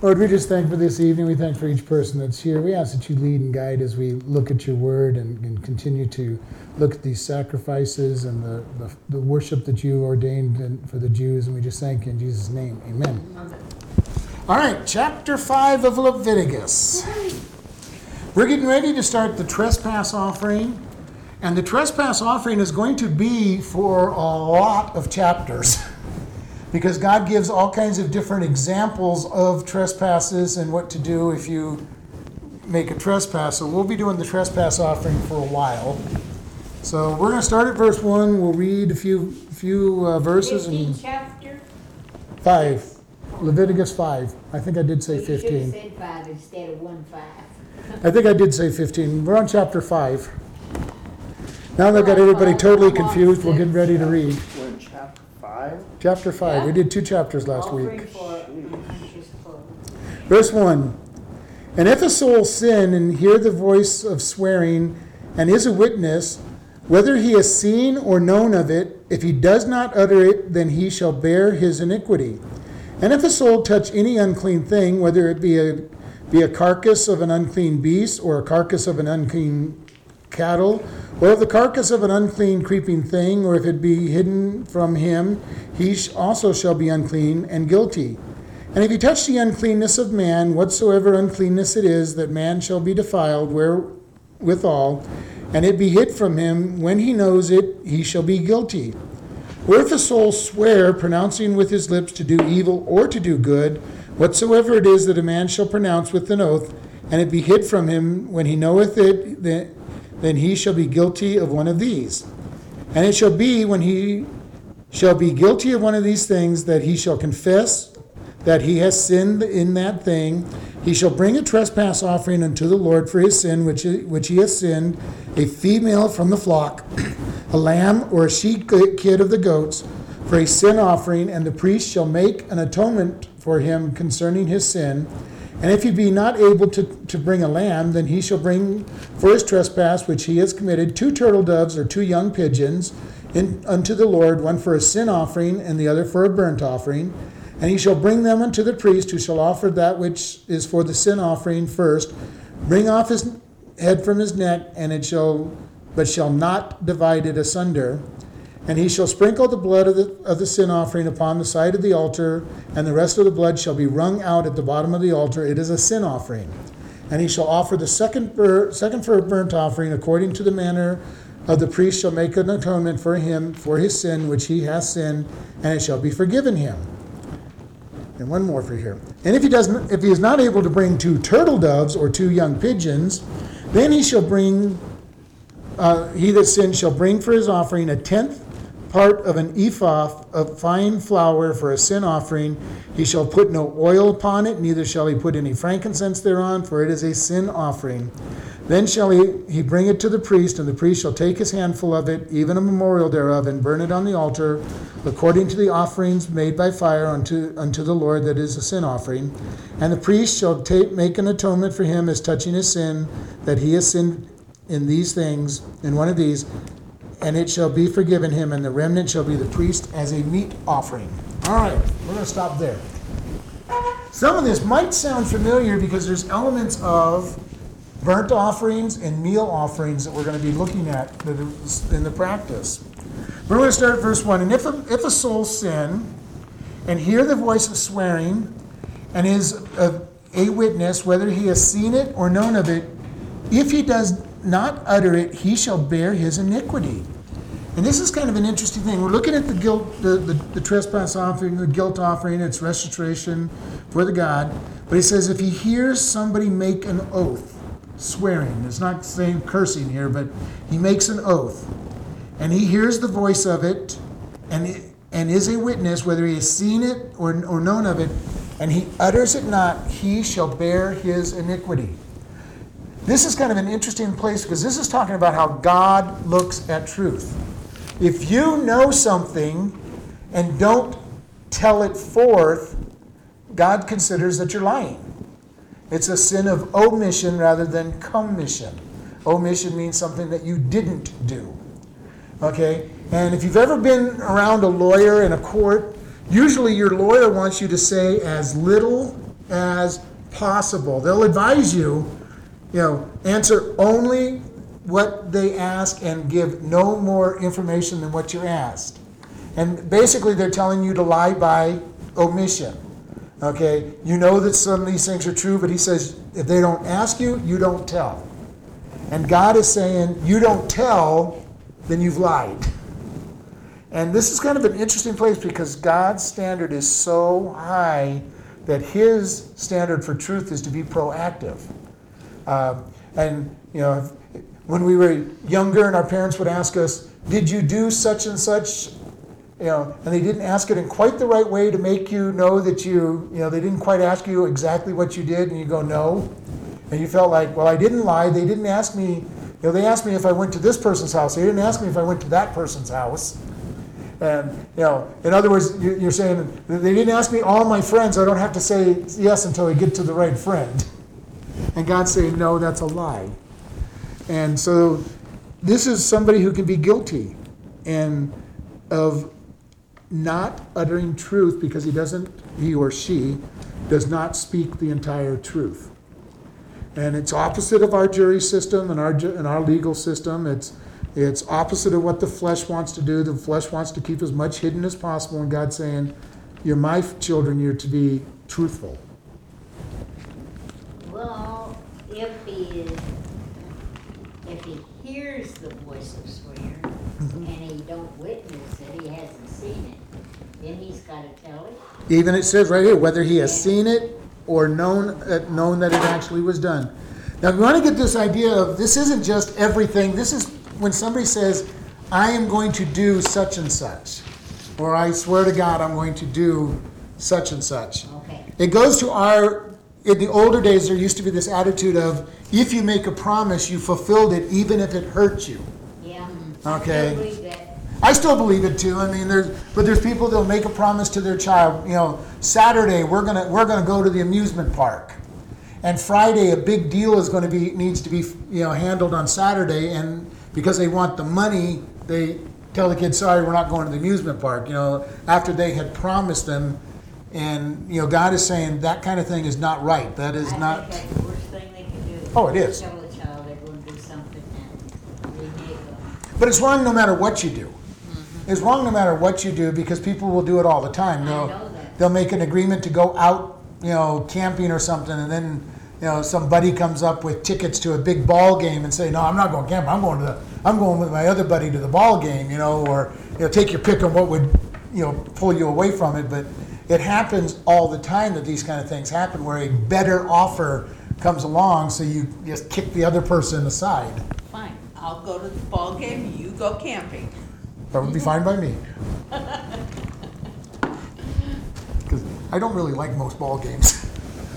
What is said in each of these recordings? Lord, we just thank for this evening. We thank for each person that's here. We ask that you lead and guide as we look at your word and continue to look at these sacrifices and the worship that you ordained for the Jews. And we just thank you in Jesus' name. Amen. All right, chapter 5 of Leviticus. We're getting ready to start the trespass offering. And the trespass offering is going to be for a lot of chapters, because God gives all kinds of different examples of trespasses and what to do if you make a trespass. So we'll be doing the trespass offering for a while. So we're going to start at verse 1. We'll read a few verses. 15 chapter? 5. Leviticus 5. I think I did say 15. You should have said 5 instead of 1-5. I think I did say 15. We're on chapter 5. Now they've got everybody totally confused. We're getting ready to read. We're in chapter 5? Chapter 5. We did 2 chapters last week. Verse 1. And if a soul sin and hear the voice of swearing and is a witness, whether he has seen or known of it, if he does not utter it, then he shall bear his iniquity. And if a soul touch any unclean thing, whether it be a carcass of an unclean beast or a carcass of an unclean cattle, or if the carcass of an unclean creeping thing, or if it be hidden from him, he also shall be unclean and guilty. And if he touch the uncleanness of man, whatsoever uncleanness it is, that man shall be defiled wherewithal, and it be hid from him, when he knows it, he shall be guilty. Or if a soul swear, pronouncing with his lips to do evil or to do good, whatsoever it is that a man shall pronounce with an oath, and it be hid from him, when he knoweth it, then he shall be guilty of one of these. And it shall be, when he shall be guilty of one of these things, that he shall confess that he has sinned in that thing. He shall bring a trespass offering unto the Lord for his sin, which he hath sinned, a female from the flock, a lamb or a she-kid of the goats, for a sin offering, and the priest shall make an atonement for him concerning his sin. And if he be not able to bring a lamb, then he shall bring for his trespass which he has committed 2 turtle doves or 2 young pigeons unto the Lord, one for a sin offering and the other for a burnt offering. And he shall bring them unto the priest, who shall offer that which is for the sin offering first, bring off his head from his neck, and it shall not divide it asunder. And he shall sprinkle the blood of the sin offering upon the side of the altar, and the rest of the blood shall be wrung out at the bottom of the altar. It is a sin offering. And he shall offer the second for a burnt offering, according to the manner of the priest shall make an atonement for him for his sin, which he hath sinned, and it shall be forgiven him. And one more for here. And if he is not able to bring 2 turtle doves or 2 young pigeons, then he shall bring, he that sinned shall bring for his offering a 10th part of an ephah of fine flour for a sin offering. He shall put no oil upon it, neither shall he put any frankincense thereon, for it is a sin offering. Then shall he bring it to the priest, and the priest shall take his handful of it, even a memorial thereof, and burn it on the altar, according to the offerings made by fire unto the Lord, that is a sin offering. And the priest shall make an atonement for him as touching his sin, that he has sinned in these things, in one of these, and it shall be forgiven him, and the remnant shall be the priest as a meat offering. All right, we're going to stop there. Some of this might sound familiar because there's elements of burnt offerings and meal offerings that we're going to be looking at in the practice. We're going to start at verse 1. And if a soul sin and hear the voice of swearing and is a witness, whether he has seen it or known of it, if he does not utter it, he shall bear his iniquity. And this is kind of an interesting thing. We're looking at the guilt, the trespass offering, the guilt offering, its restitution for the God. But he says if he hears somebody make an oath, swearing. It's not saying cursing here, but he makes an oath. And he hears the voice of it and is a witness, whether he has seen it or known of it, and he utters it not, he shall bear his iniquity. This is kind of an interesting place because this is talking about how God looks at truth. If you know something and don't tell it forth, God considers that you're lying. It's a sin of omission rather than commission. Omission means something that you didn't do. Okay? And if you've ever been around a lawyer in a court, usually your lawyer wants you to say as little as possible. They'll advise you, answer only what they ask and give no more information than what you're asked. And basically they're telling you to lie by omission. Okay, you know that some of these things are true, but he says if they don't ask you, you don't tell. And God is saying, you don't tell, then you've lied. And this is kind of an interesting place because God's standard is so high that his standard for truth is to be proactive. When we were younger and our parents would ask us, did you do such and such? And they didn't ask it in quite the right way to make you know that they didn't quite ask you exactly what you did, and you go, no. And you felt like, well, I didn't lie. They didn't ask me, they asked me if I went to this person's house. They didn't ask me if I went to that person's house. And, in other words, you're saying, they didn't ask me all my friends. I don't have to say yes until I get to the right friend. And God's saying, no, that's a lie. And so this is somebody who can be guilty and of not uttering truth because he or she does not speak the entire truth. And it's opposite of our jury system and our legal system. It's opposite of what the flesh wants to do. The flesh wants to keep as much hidden as possible, and God's saying, you're my children, you're to be truthful. Well, if he hears the voice of swear, mm-hmm. and he don't witness it, he hasn't seen it, then he's got to tell it. Even it says right here, whether he has seen it or known that it actually was done. Now, we want to get this idea of this isn't just everything. This is when somebody says, I am going to do such and such, or I swear to God I'm going to do such and such. Okay. It goes to in the older days, there used to be this attitude of, if you make a promise, you fulfilled it, even if it hurts you. Okay. I still believe it too. I mean, there's people that'll make a promise to their child. Saturday we're gonna go to the amusement park, and Friday a big deal is going to be handled on Saturday, and because they want the money, they tell the kids, sorry, we're not going to the amusement park. After they had promised them, and God is saying that kind of thing is not right. That is not. That's the worst thing they can do. Oh, it is. But it's wrong no matter what you do. Mm-hmm. It's wrong no matter what you do because people will do it all the time. They'll make an agreement to go out, camping or something, and then, somebody comes up with tickets to a big ball game and say, "No, I'm not going camping. I'm going with my other buddy to the ball game." Take your pick on what would, pull you away from it. But it happens all the time that these kind of things happen, where a better offer comes along, so you just kick the other person aside. Fine. I'll go to the ball game, you go camping. That would be fine by me. Because I don't really like most ball games.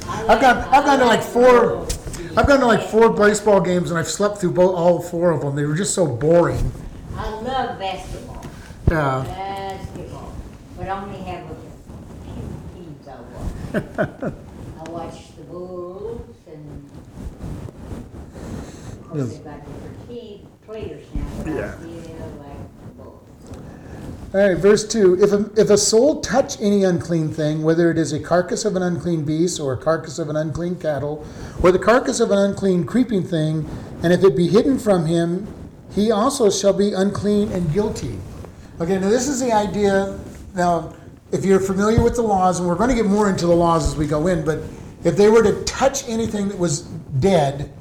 I've gone to like four baseball games, and I've slept through all four of them. They were just so boring. I love basketball. Yeah. Basketball. But I only have a few teams I watch. I watch the Bulls and of course they've got different players now. Yeah. All right, verse 2. If a soul touch any unclean thing, whether it is a carcass of an unclean beast or a carcass of an unclean cattle, or the carcass of an unclean creeping thing, and if it be hidden from him, he also shall be unclean and guilty. Okay, now this is the idea. Now, if you're familiar with the laws, and we're going to get more into the laws as we go in, but if they were to touch anything that was dead,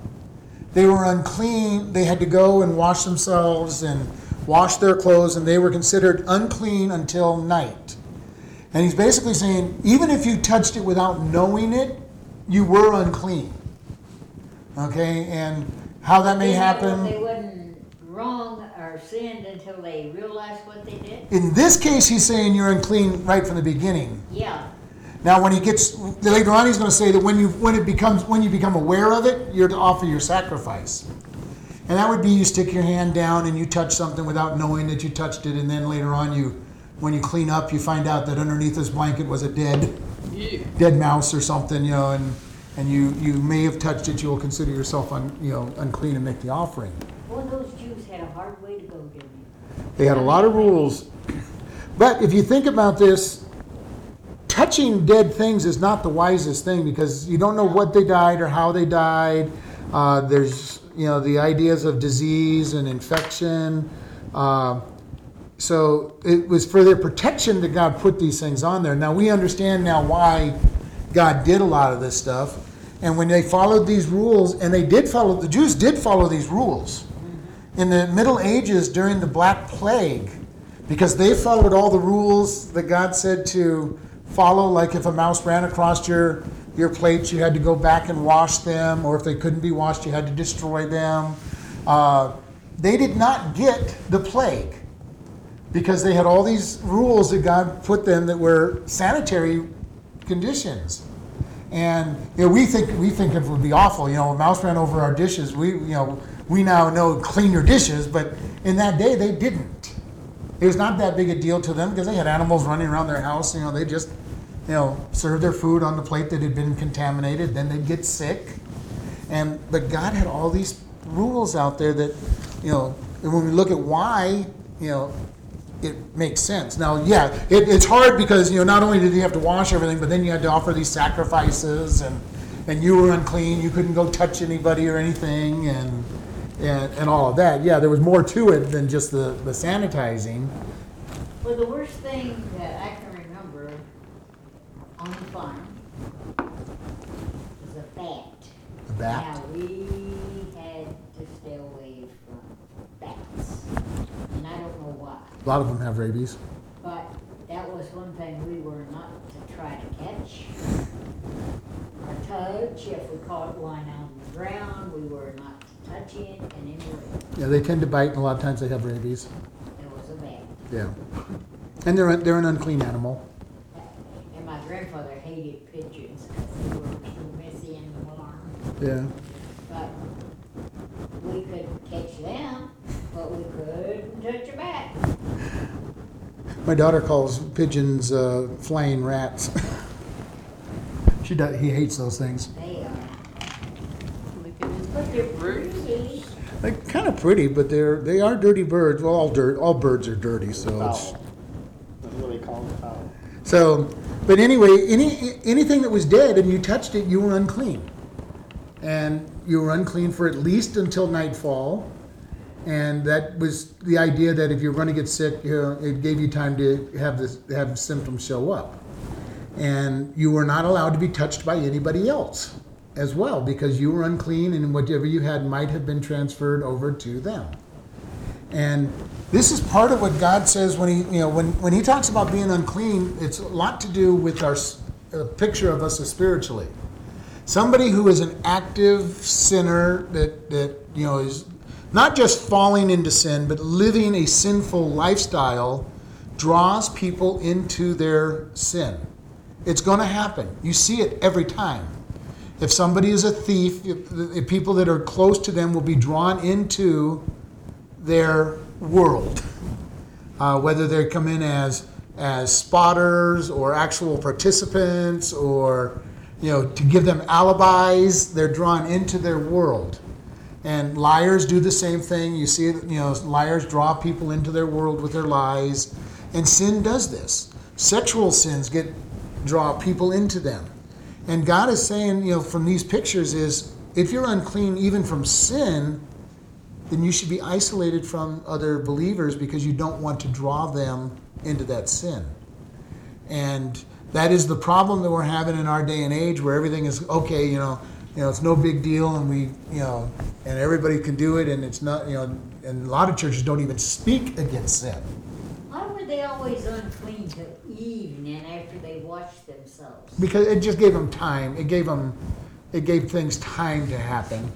they were unclean. They had to go and wash themselves and wash their clothes, and they were considered unclean until night. And he's basically saying, even if you touched it without knowing it, you were unclean. Okay, and how that may happen. They wasn't wrong or sinned until they realized what they did. In this case, he's saying you're unclean right from the beginning. Yeah. Now, when he gets later on, he's going to say that when you become aware of it, you're to offer your sacrifice, and that would be you stick your hand down and you touch something without knowing that you touched it, and then later on, when you clean up, you find out that underneath this blanket was a dead mouse or something, and you may have touched it. You will consider yourself unclean and make the offering. Well, those Jews had a hard way to go, didn't they? They had a lot of rules, but if you think about this. touching dead things is not the wisest thing because you don't know what they died or how they died. There's, you know, the ideas of disease and infection. So it was for their protection that God put these things on there. Now, we understand now why God did a lot of this stuff. And when they followed these rules, and they did follow, the Jews did follow these rules. In the Middle Ages, during the Black Plague, because they followed all the rules that God said to follow, like if a mouse ran across your plates, you had to go back and wash them, or if they couldn't be washed, you had to destroy them. They did not get the plague. Because they had all these rules that God put them that were sanitary conditions, and you know, we think it would be awful. You know, a mouse ran over our dishes. We now know clean your dishes, but in that day they didn't. It was not that big a deal to them because they had animals running around their house. You know, they just served their food on the plate that had been contaminated. Then they'd get sick, but God had all these rules out there that and when we look at why it makes sense. Now, yeah, it's hard because, not only did you have to wash everything, but then you had to offer these sacrifices and you were unclean. You couldn't go touch anybody or anything and all of that. Yeah, there was more to it than just the sanitizing. Well, the worst thing that I can remember on the farm was a bat. A bat? Yeah, we had to stay away from bats. And I don't know why. A lot of them have rabies. But that was one thing we were not to try to catch or touch. If we caught one on the ground, we were not to touch it anymore. Yeah, they tend to bite, and a lot of times they have rabies. There was a bat. Yeah. And they're an unclean animal. And my grandfather hated pigeons because they were too messy in the barn. Yeah. But we couldn't catch them, but we couldn't touch a bat. My daughter calls pigeons flying rats. She does. He hates those things. They are. But they're pretty. They're kind of pretty, but they are dirty birds. Well, all birds are dirty, so foul. That's what they call them, foul. So, but anyway, anything that was dead and you touched it, you were unclean, and you were unclean for at least until nightfall. And that was the idea that if you're going to get sick, it gave you time to have symptoms show up. And you were not allowed to be touched by anybody else as well, because you were unclean and whatever you had might have been transferred over to them. And this is part of what God says when he, when he talks about being unclean, it's a lot to do with our picture of us as spiritually. Somebody who is an active sinner that is not just falling into sin, but living a sinful lifestyle draws people into their sin. It's going to happen. You see it every time. If somebody is a thief, the people that are close to them will be drawn into their world. Whether they come in as spotters or actual participants or, to give them alibis, they're drawn into their world. And liars do the same thing. You see, liars draw people into their world with their lies. And sin does this. Sexual sins draw people into them. And God is saying, from these pictures is, if you're unclean even from sin, then you should be isolated from other believers because you don't want to draw them into that sin. And that is the problem that we're having in our day and age where everything is, okay, it's no big deal, and we, and everybody can do it, and it's not, and a lot of churches don't even speak against sin. Why were they always unclean till evening after they washed themselves? Because it just gave them time. It gave things time to happen.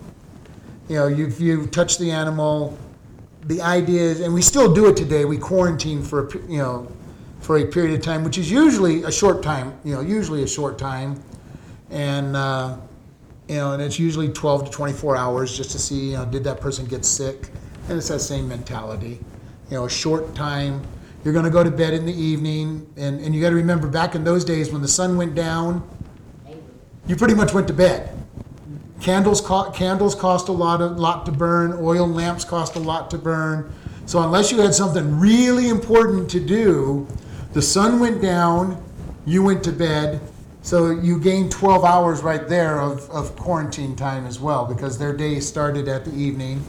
You touch the animal. The idea is, and we still do it today. We quarantine for a period of time, which is usually a short time. And. And it's usually 12 to 24 hours just to see, did that person get sick? And it's that same mentality. A short time. You're going to go to bed in the evening. And you got to remember, back in those days when the sun went down, you pretty much went to bed. Candles cost a lot to burn. Oil lamps cost a lot to burn. So unless you had something really important to do, the sun went down. you went to bed, so you gained 12 hours right there of quarantine time as well, because their day started at the evening,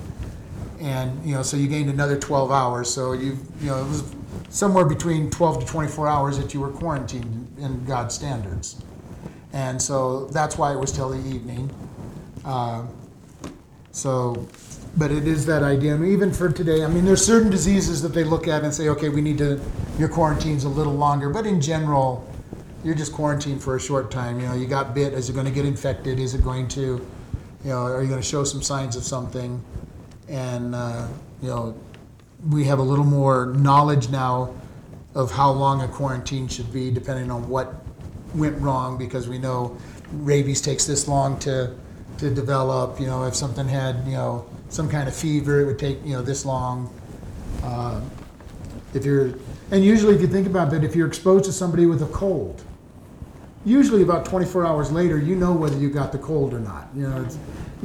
and so you gained another 12 hours. So it was somewhere between 12 to 24 hours that you were quarantined in God's standards, and so that's why it was till the evening. But it is that idea. I mean, even for today, there's certain diseases that they look at and say, okay, we need to, your quarantine's a little longer. But in general, you're just quarantined for a short time. You got bit. Is it going to get infected? Is it going to, are you going to show some signs of something? And, we have a little more knowledge now of how long a quarantine should be, depending on what went wrong, because we know rabies takes this long to develop. If something had, some kind of fever, it would take this long. Usually, if you think about that, if you're exposed to somebody with a cold, usually about 24 hours later, whether you got the cold or not.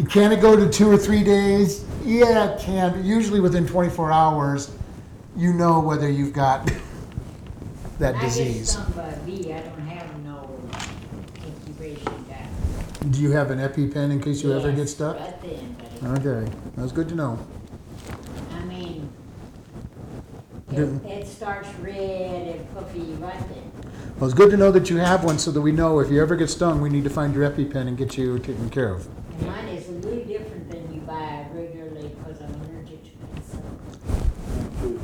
Can it go to 2 or 3 days? Yeah, it can. Usually within 24 hours, whether you've got that disease. I get stung by a bee. I don't have no incubation back. Do you have an EpiPen in case you ever get stuck? Right then. Okay, that's good to know. It starts red and puffy right there. Well, it's good to know that you have one so that we know if you ever get stung, we need to find your EpiPen and get you taken care of. And mine is a little different than you buy regularly because I'm allergic to myself.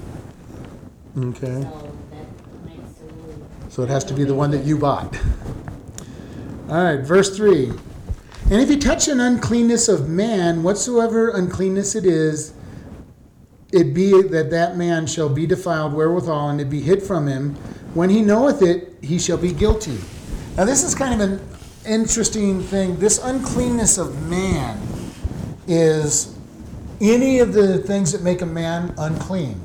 Okay. So that makes a little. So it has to be the one that you bought. All right, verse 3. And if he touch an uncleanness of man, whatsoever uncleanness it is, it be that man shall be defiled wherewithal, and it be hid from him. When he knoweth it, he shall be guilty. Now this is kind of an interesting thing. This uncleanness of man is any of the things that make a man unclean.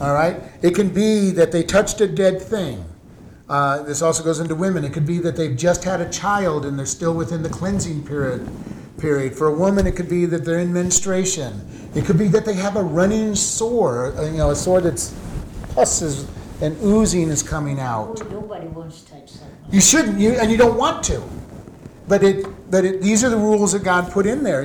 All right? It can be that they touched a dead thing. This also goes into women. It could be that they've just had a child and they're still within the cleansing period. For a woman, it could be that they're in menstruation. It could be that they have a running sore, a sore that's pus and oozing is coming out. Nobody wants to touch something. You shouldn't, and you don't want to. But these are the rules that God put in there.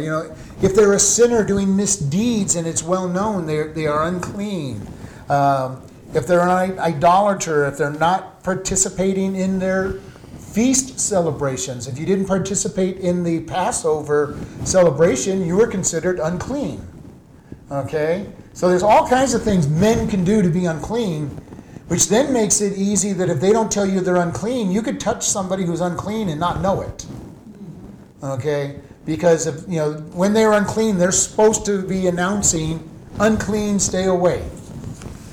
If they're a sinner doing misdeeds and it's well known, they are unclean. If they're an idolater, if they're not participating in their feast celebrations, if you didn't participate in the Passover celebration, you were considered unclean. Okay? So there's all kinds of things men can do to be unclean, which then makes it easy that if they don't tell you they're unclean, you could touch somebody who's unclean and not know it. Okay? Because if, when they're unclean, they're supposed to be announcing, unclean, stay away.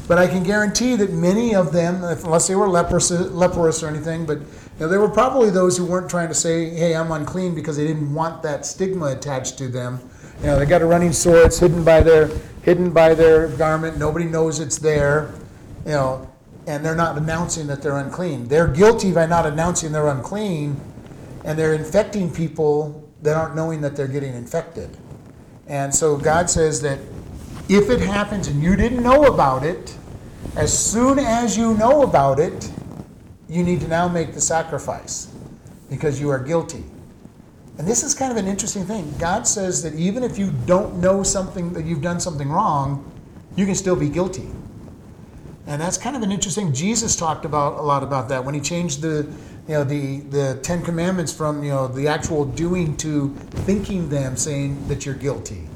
But I can guarantee that many of them, unless they were leprous or anything, but there were probably those who weren't trying to say, hey, I'm unclean, because they didn't want that stigma attached to them. They got a running sore, it's hidden by their garment, nobody knows it's there, and they're not announcing that they're unclean. They're guilty by not announcing they're unclean, and they're infecting people that aren't knowing that they're getting infected. And so God says that if it happens and you didn't know about it, as soon as you know about it, you need to now make the sacrifice because you are guilty. And this is kind of an interesting thing. God says that even if you don't know something, that you've done something wrong, you can still be guilty. And that's kind of an interesting. Jesus talked a lot about that when he changed the 10 commandments from the actual doing to thinking them, saying that you're guilty.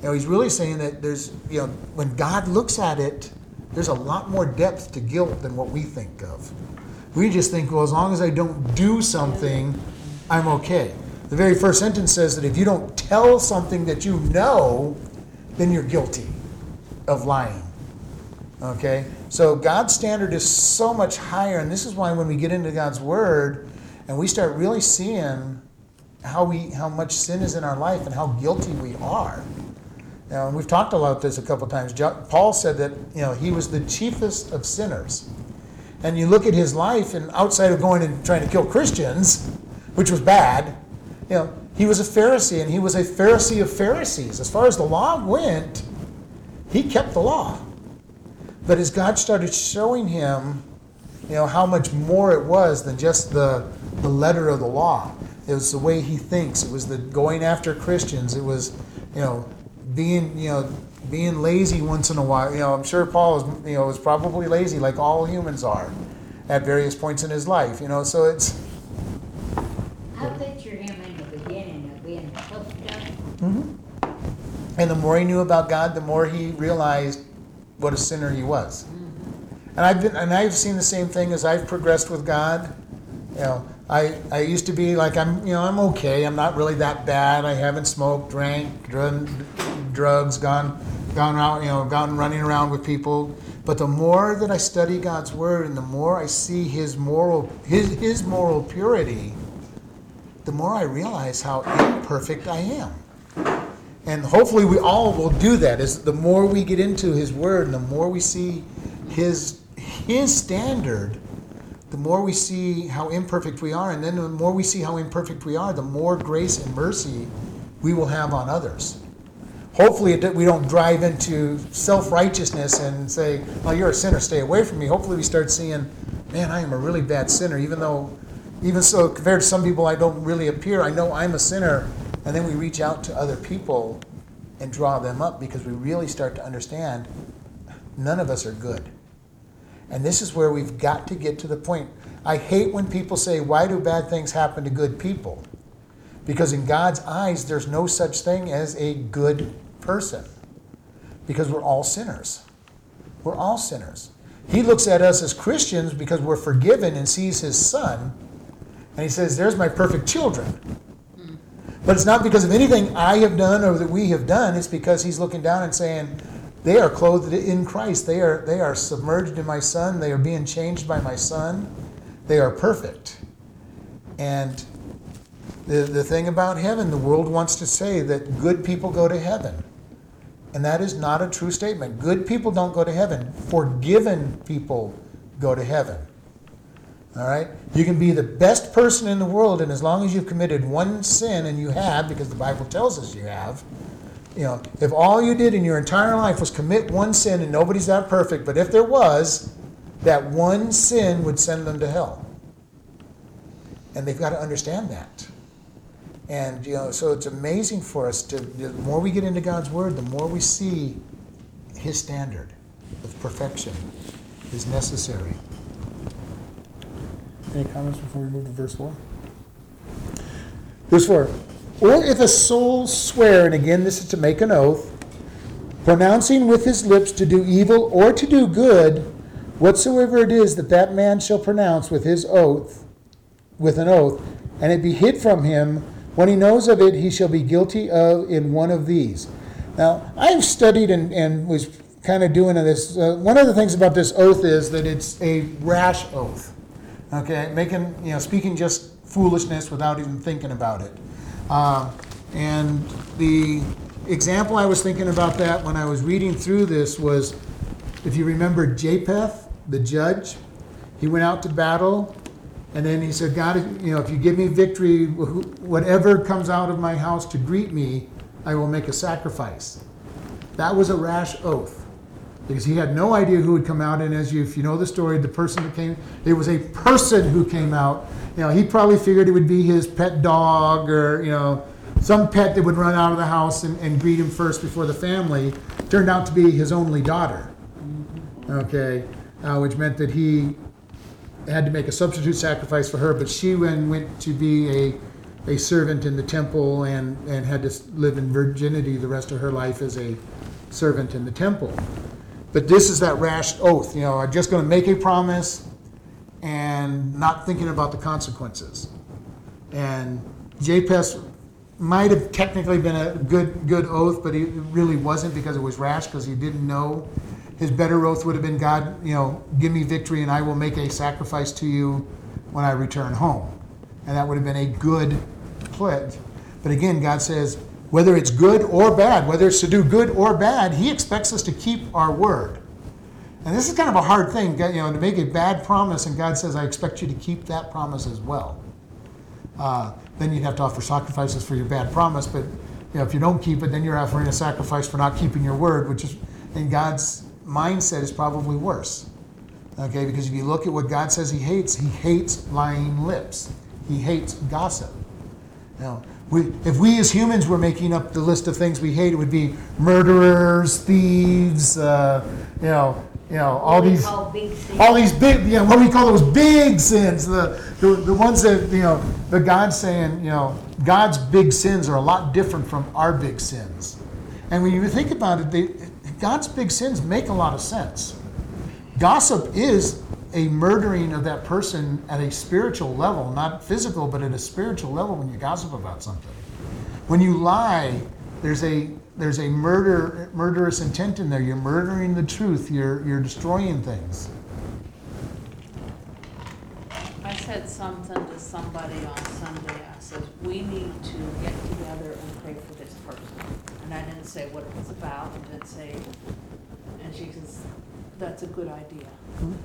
He's really saying that there's when God looks at it, there's a lot more depth to guilt than what we think of. We just think, well, as long as I don't do something, I'm okay. The very first sentence says that if you don't tell something that you know, then you're guilty of lying. Okay? So God's standard is so much higher, and this is why when we get into God's Word and we start really seeing how much sin is in our life and how guilty we are. Now, and we've talked about this a couple times. Paul said that he was the chiefest of sinners. And you look at his life, and outside of going and trying to kill Christians, which was bad, he was a Pharisee, and he was a Pharisee of Pharisees. As far as the law went, he kept the law. But as God started showing him you know, how much more it was than just the letter of the law. It was the way he thinks. It was the going after Christians. It was, you know, being lazy once in a while. You know, I'm sure Paul was, you know, was probably lazy like all humans are at various points in his life. You know, so it's. I picture him in the beginning of being hooked up. Mm-hmm. And the more he knew about God, the more he realized what a sinner he was. Mm-hmm. And I've seen the same thing as I've progressed with God. You know, I used to be like, I'm okay. I'm not really that bad. I haven't smoked, drank, drugs, gone out, gone running around with people. But the more that I study God's word and the more I see his moral purity, the more I realize how imperfect I am. And hopefully we all will do that. Is the more we get into his word and the more we see his standard, the more we see how imperfect we are, and then the more we see how imperfect we are, the more grace and mercy we will have on others. Hopefully we don't drive into self-righteousness and say, oh, you're a sinner, stay away from me. Hopefully we start seeing, man, I am a really bad sinner, even so compared to some people I don't really appear, I know I'm a sinner. And then we reach out to other people and draw them up because we really start to understand none of us are good. And this is where we've got to get to the point. I hate when people say, why do bad things happen to good people? Because in God's eyes, there's no such thing as a good person. Because we're all sinners. We're all sinners. He looks at us as Christians because we're forgiven and sees his son. And he says, there's my perfect children. But it's not because of anything I have done or that we have done. It's because he's looking down and saying, they are clothed in Christ. They are submerged in my son. They are being changed by my son. They are perfect. And the thing about heaven, the world wants to say that good people go to heaven. And that is not a true statement. Good people don't go to heaven. Forgiven people go to heaven. All right? You can be the best person in the world, and as long as you've committed one sin, and you have, because the Bible tells us you have, you know, if all you did in your entire life was commit one sin, and nobody's that perfect, but if there was, that one sin would send them to hell. And they've got to understand that. And, you know, so it's amazing for us to, the more we get into God's word, the more we see his standard of perfection is necessary. Any comments before we move to verse 4? Verse 4. Or if a soul swear, and again this is to make an oath, pronouncing with his lips to do evil or to do good, whatsoever it is that that man shall pronounce with his oath, with an oath, and it be hid from him, when he knows of it, he shall be guilty of in one of these. Now, I've studied and was kind of doing this. One of the things about this oath is that it's a rash oath. Okay, speaking just foolishness without even thinking about it. And the example I was thinking about that when I was reading through this was, if you remember Japheth, the judge, he went out to battle, and then he said, God, if you give me victory, whatever comes out of my house to greet me, I will make a sacrifice. That was a rash oath. Because he had no idea who would come out, and if you know the story, it was a person who came out. You know, he probably figured it would be his pet dog or some pet that would run out of the house and greet him first before the family. Turned out to be his only daughter. Okay, which meant that he had to make a substitute sacrifice for her, but she went to be a servant in the temple and had to live in virginity the rest of her life as a servant in the temple. But this is that rash oath. I'm just going to make a promise and not thinking about the consequences. And Japheth might have technically been a good oath, but it really wasn't because it was rash, because he didn't know. His better oath would have been, God, give me victory and I will make a sacrifice to you when I return home. And that would have been a good pledge. But again, God says, whether it's good or bad, whether it's to do good or bad, he expects us to keep our word. And this is kind of a hard thing, to make a bad promise, and God says, I expect you to keep that promise as well. Then you'd have to offer sacrifices for your bad promise, but if you don't keep it, then you're offering a sacrifice for not keeping your word, which is, in God's mindset, is probably worse. Okay, because if you look at what God says he hates lying lips. He hates gossip. Now, if we as humans were making up the list of things we hate, it would be murderers, thieves, all these big, what we call those big sins, the ones that, the God's saying, God's big sins are a lot different from our big sins. And when you think about it, God's big sins make a lot of sense. Gossip is a murdering of that person at a spiritual level, not physical, but at a spiritual level when you gossip about something. When you lie, there's a murderous intent in there. You're murdering the truth. You're destroying things. I said something to somebody on Sunday. I said, we need to get together and pray for this person. And I didn't say what it was about. I didn't say, and she says, that's a good idea. Mm-hmm.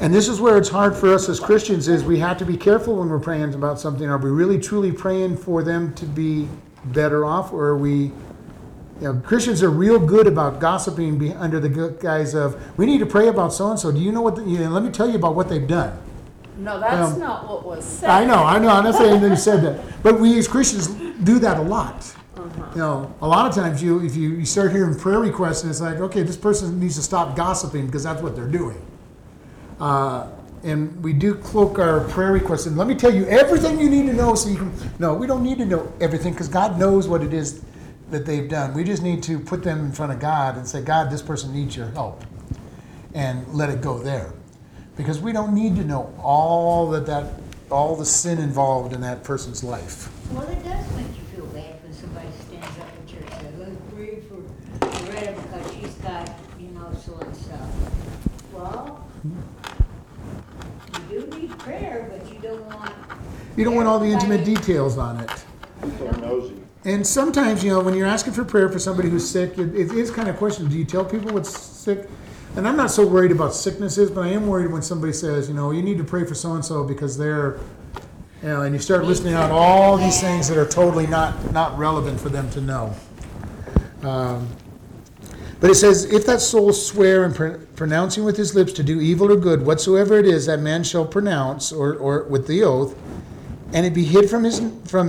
And this is where it's hard for us as Christians is we have to be careful when we're praying about something. Are we really truly praying for them to be better off, or are we, Christians are real good about gossiping under the guise of, we need to pray about so-and-so. Do you know what, let me tell you about what they've done. No, that's not what was said. I know. I'm not saying that you said that. But we as Christians do that a lot. A lot of times if you start hearing prayer requests and it's like, okay, this person needs to stop gossiping because that's what they're doing. And we do cloak our prayer requests. And let me tell you everything you need to know so you can... No, we don't need to know everything because God knows what it is that they've done. We just need to put them in front of God and say, God, this person needs your help. And let it go there. Because we don't need to know all the sin involved in that person's life. Well, it does make you feel bad when somebody stands up in church and says, let's pray for Loretta because she's got, so-and-so. Well, you do need prayer, but you don't want... You don't want all the intimate details on it. So nosy. And sometimes, when you're asking for prayer for somebody who's sick, it is kind of a question. Do you tell people what's sick? And I'm not so worried about sicknesses, but I am worried when somebody says, you need to pray for so-and-so because they're... and you start listening out all these things that are totally not relevant for them to know. But it says, if that soul swear in pronouncing with his lips to do evil or good, whatsoever it is that man shall pronounce, or with the oath, and it be hid from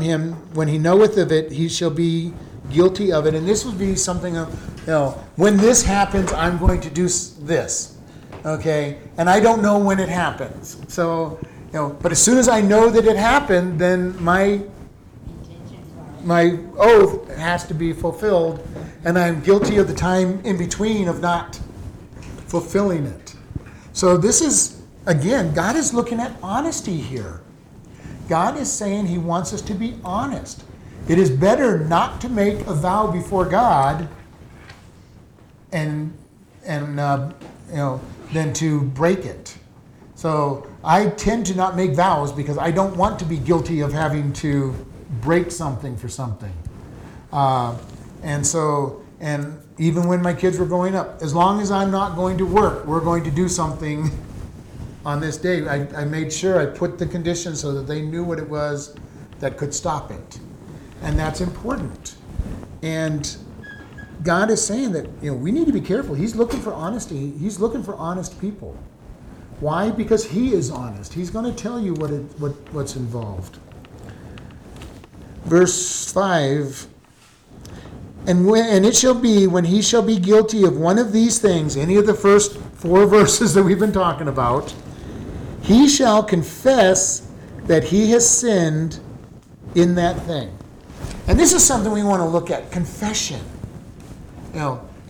him, when he knoweth of it, he shall be guilty of it. And this would be something of, when this happens, I'm going to do this. Okay? And I don't know when it happens. So... but as soon as I know that it happened, then my oath has to be fulfilled, and I'm guilty of the time in between of not fulfilling it. So this is, again, God is looking at honesty here. God is saying he wants us to be honest. It is better not to make a vow before God and than to break it. So I tend to not make vows because I don't want to be guilty of having to break something for something. And even when my kids were growing up, as long as I'm not going to work, we're going to do something on this day. I made sure I put the conditions so that they knew what it was that could stop it. And that's important. And God is saying that, we need to be careful. He's looking for honesty. He's looking for honest people. Why? Because he is honest. He's going to tell you what's involved. Verse 5, and it shall be when he shall be guilty of one of these things, any of the first four verses that we've been talking about, he shall confess that he has sinned in that thing. And this is something we want to look at, confession.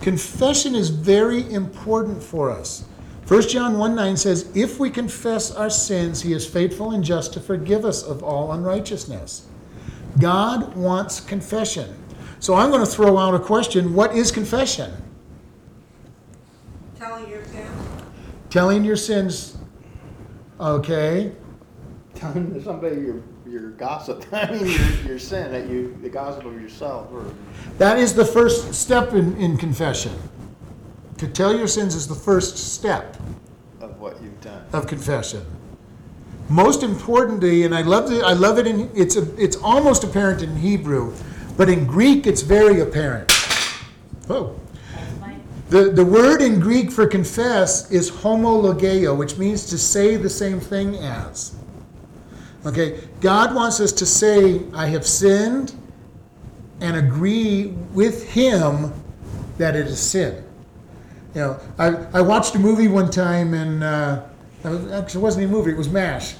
Confession is very important for us. 1 John 1:9 says, if we confess our sins, he is faithful and just to forgive us of all unrighteousness. God wants confession. So I'm going to throw out a question. What is confession? Telling your sins. Telling your sins. Okay. Telling somebody your gossip. I mean, your sin, the gossip of yourself. Or... That is the first step in confession. To tell your sins is the first step of what you've done of confession. Most importantly, and I love it. It's almost apparent in Hebrew, but in Greek it's very apparent. Whoa! The word in Greek for confess is homologeo, which means to say the same thing as. Okay, God wants us to say, I have sinned, and agree with him that it is sin. You know, I watched a movie one time, and actually it wasn't a movie, it was MASH.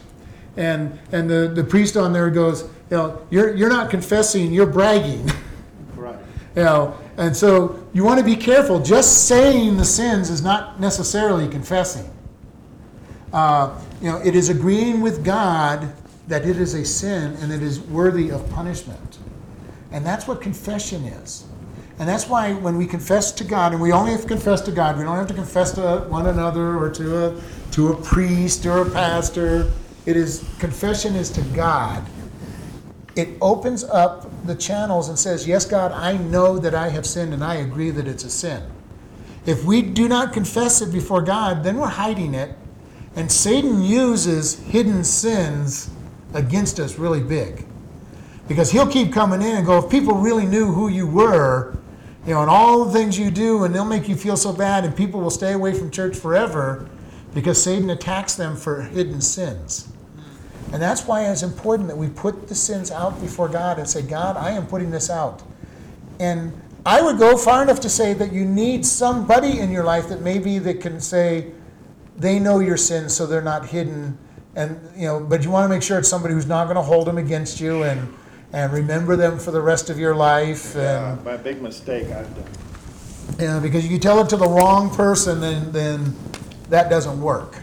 And the priest on there goes, you know, you're not confessing, you're bragging. Right. You know, and so you want to be careful. Just saying the sins is not necessarily confessing. You know, it is agreeing with God that it is a sin and it is worthy of punishment. And that's what confession is. And that's why when we confess to God, and we only have to confess to God, we don't have to confess to one another or to a priest or a pastor. It is, confession is to God. It opens up the channels and says, yes, God, I know that I have sinned and I agree that it's a sin. If we do not confess it before God, then we're hiding it. And Satan uses hidden sins against us really big. Because he'll keep coming in and go, if people really knew who you were, you know, and all the things you do, and they'll make you feel so bad, and people will stay away from church forever because Satan attacks them for hidden sins. And that's why it's important that we put the sins out before God and say, God, I am putting this out. And I would go far enough to say that you need somebody in your life that maybe that can say they know your sins so they're not hidden. And you know, but you want to make sure it's somebody who's not going to hold them against you and remember them for the rest of your life. Yeah, by big mistake I've done. Yeah, because if you tell it to the wrong person, then that doesn't work.